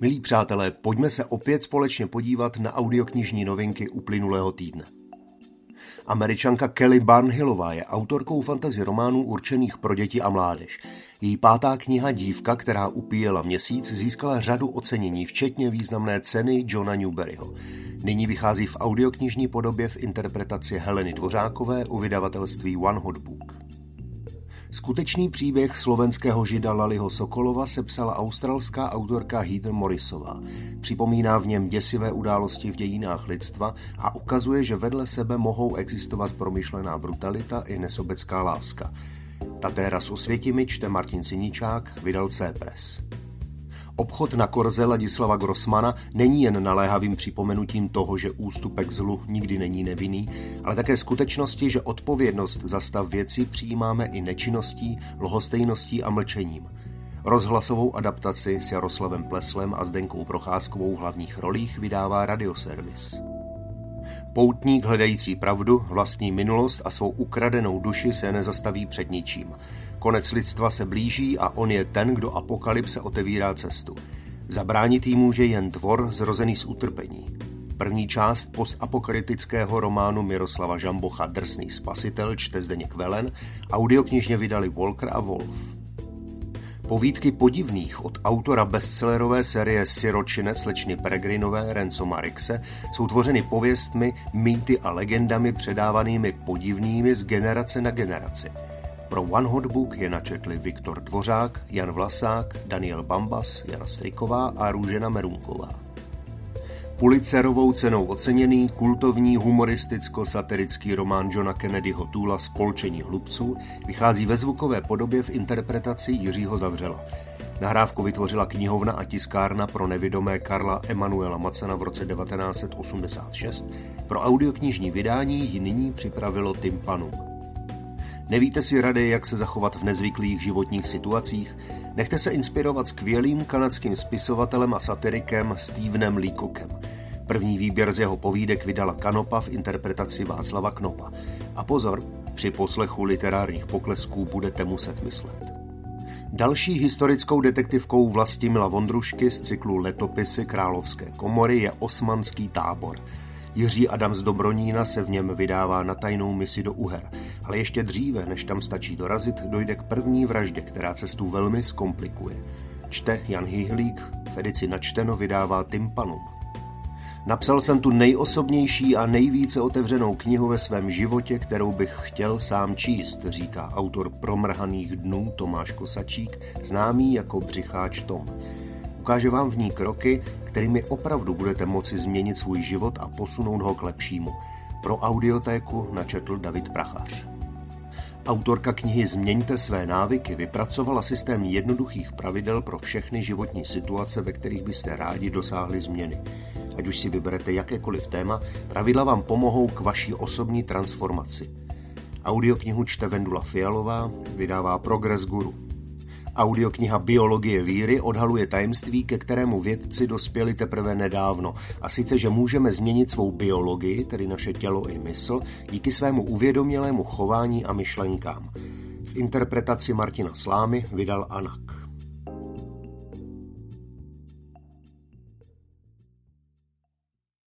Milí přátelé, pojďme se opět společně podívat na audioknižní novinky uplynulého týdne. Američanka Kelly Barnhillová je autorkou fantasy románů určených pro děti a mládež. Její pátá kniha Dívka, která upíjela měsíc, získala řadu ocenění, včetně významné ceny Johna Newberyho. Nyní vychází v audioknižní podobě v interpretaci Heleny Dvořákové u vydavatelství One Hot Book. Skutečný příběh slovenského žida Laleho Sokolova sepsala australská autorka Heather Morrisová. Připomíná v něm děsivé události v dějinách lidstva a ukazuje, že vedle sebe mohou existovat promyšlená brutalita i nesobecká láska. Tatéra z Osvětimi čte Martin Siničák, vydal C Press. Obchod na korze Ladislava Grosmana není jen naléhavým připomenutím toho, že ústupek zlu nikdy není nevinný, ale také skutečnosti, že odpovědnost za stav věci přijímáme i nečinností, lhostejností a mlčením. Rozhlasovou adaptaci s Jaroslavem Pleslem a Zdenkou Procházkovou v hlavních rolích vydává Radioservis. Poutník hledající pravdu, vlastní minulost a svou ukradenou duši se nezastaví před ničím. Konec lidstva se blíží a on je ten, kdo apokalypse otevírá cestu. Zabránit jí může jen tvor zrozený z utrpení. První část postapokalyptického románu Miroslava Žambocha Drsný spasitel čte Zdeněk Velen, audioknižně vydali Walker a Wolf. Povídky podivných od autora bestsellerové série Sirotčinec slečny Peregrinové Ransoma Riggse jsou tvořeny pověstmi, mýty a legendami předávanými podivnými z generace na generaci. Pro One Hot Book je načetli Viktor Dvořák, Jan Vlasák, Daniel Bambas, Jana Stryková a Růžena Merunková. Pulitzerovou cenou oceněný kultovní humoristicko-satirický román Johna Kennedyho Toola Spolčení hlupců vychází ve zvukové podobě v interpretaci Jiřího Zavřela. Nahrávku vytvořila knihovna a tiskárna pro nevidomé Karla Emanuela Macena v roce 1986. Pro audioknižní vydání ji nyní připravilo Tympanum. Nevíte si rady, jak se zachovat v nezvyklých životních situacích? Nechte se inspirovat skvělým kanadským spisovatelem a satirikem Stephenem Leacockem. První výběr z jeho povídek vydala Kanopa v interpretaci Václava Knopa. A pozor, při poslechu literárních poklesků budete muset myslet. Další historickou detektivkou Vlastimila Vondrušky z cyklu Letopisy Královské komory je Osmanský tábor. Jiří Adam z Dobronína se v něm vydává na tajnou misi do Uher, ale ještě dříve, než tam stačí dorazit, dojde k první vraždě, která cestu velmi zkomplikuje. Čte Jan Hyhlík, v edici Načteno vydává Tympanum. Napsal jsem tu nejosobnější a nejvíce otevřenou knihu ve svém životě, kterou bych chtěl sám číst, říká autor Promrhaných dnů Tomáš Kosačík, známý jako Břicháč Tom. Ukáže vám v ní kroky, kterými opravdu budete moci změnit svůj život a posunout ho k lepšímu. Pro audiotéku načetl David Prachař. Autorka knihy Změňte své návyky vypracovala systém jednoduchých pravidel pro všechny životní situace, ve kterých byste rádi dosáhli změny. Ať už si vyberete jakékoliv téma, pravidla vám pomohou k vaší osobní transformaci. Audioknihu čte Vendula Fialová, vydává Progress Guru. Audiokniha Biologie víry odhaluje tajemství, ke kterému vědci dospěli teprve nedávno. A sice, že můžeme změnit svou biologii, tedy naše tělo i mysl, díky svému uvědomělému chování a myšlenkám. V interpretaci Martina Slámy vydal Anak.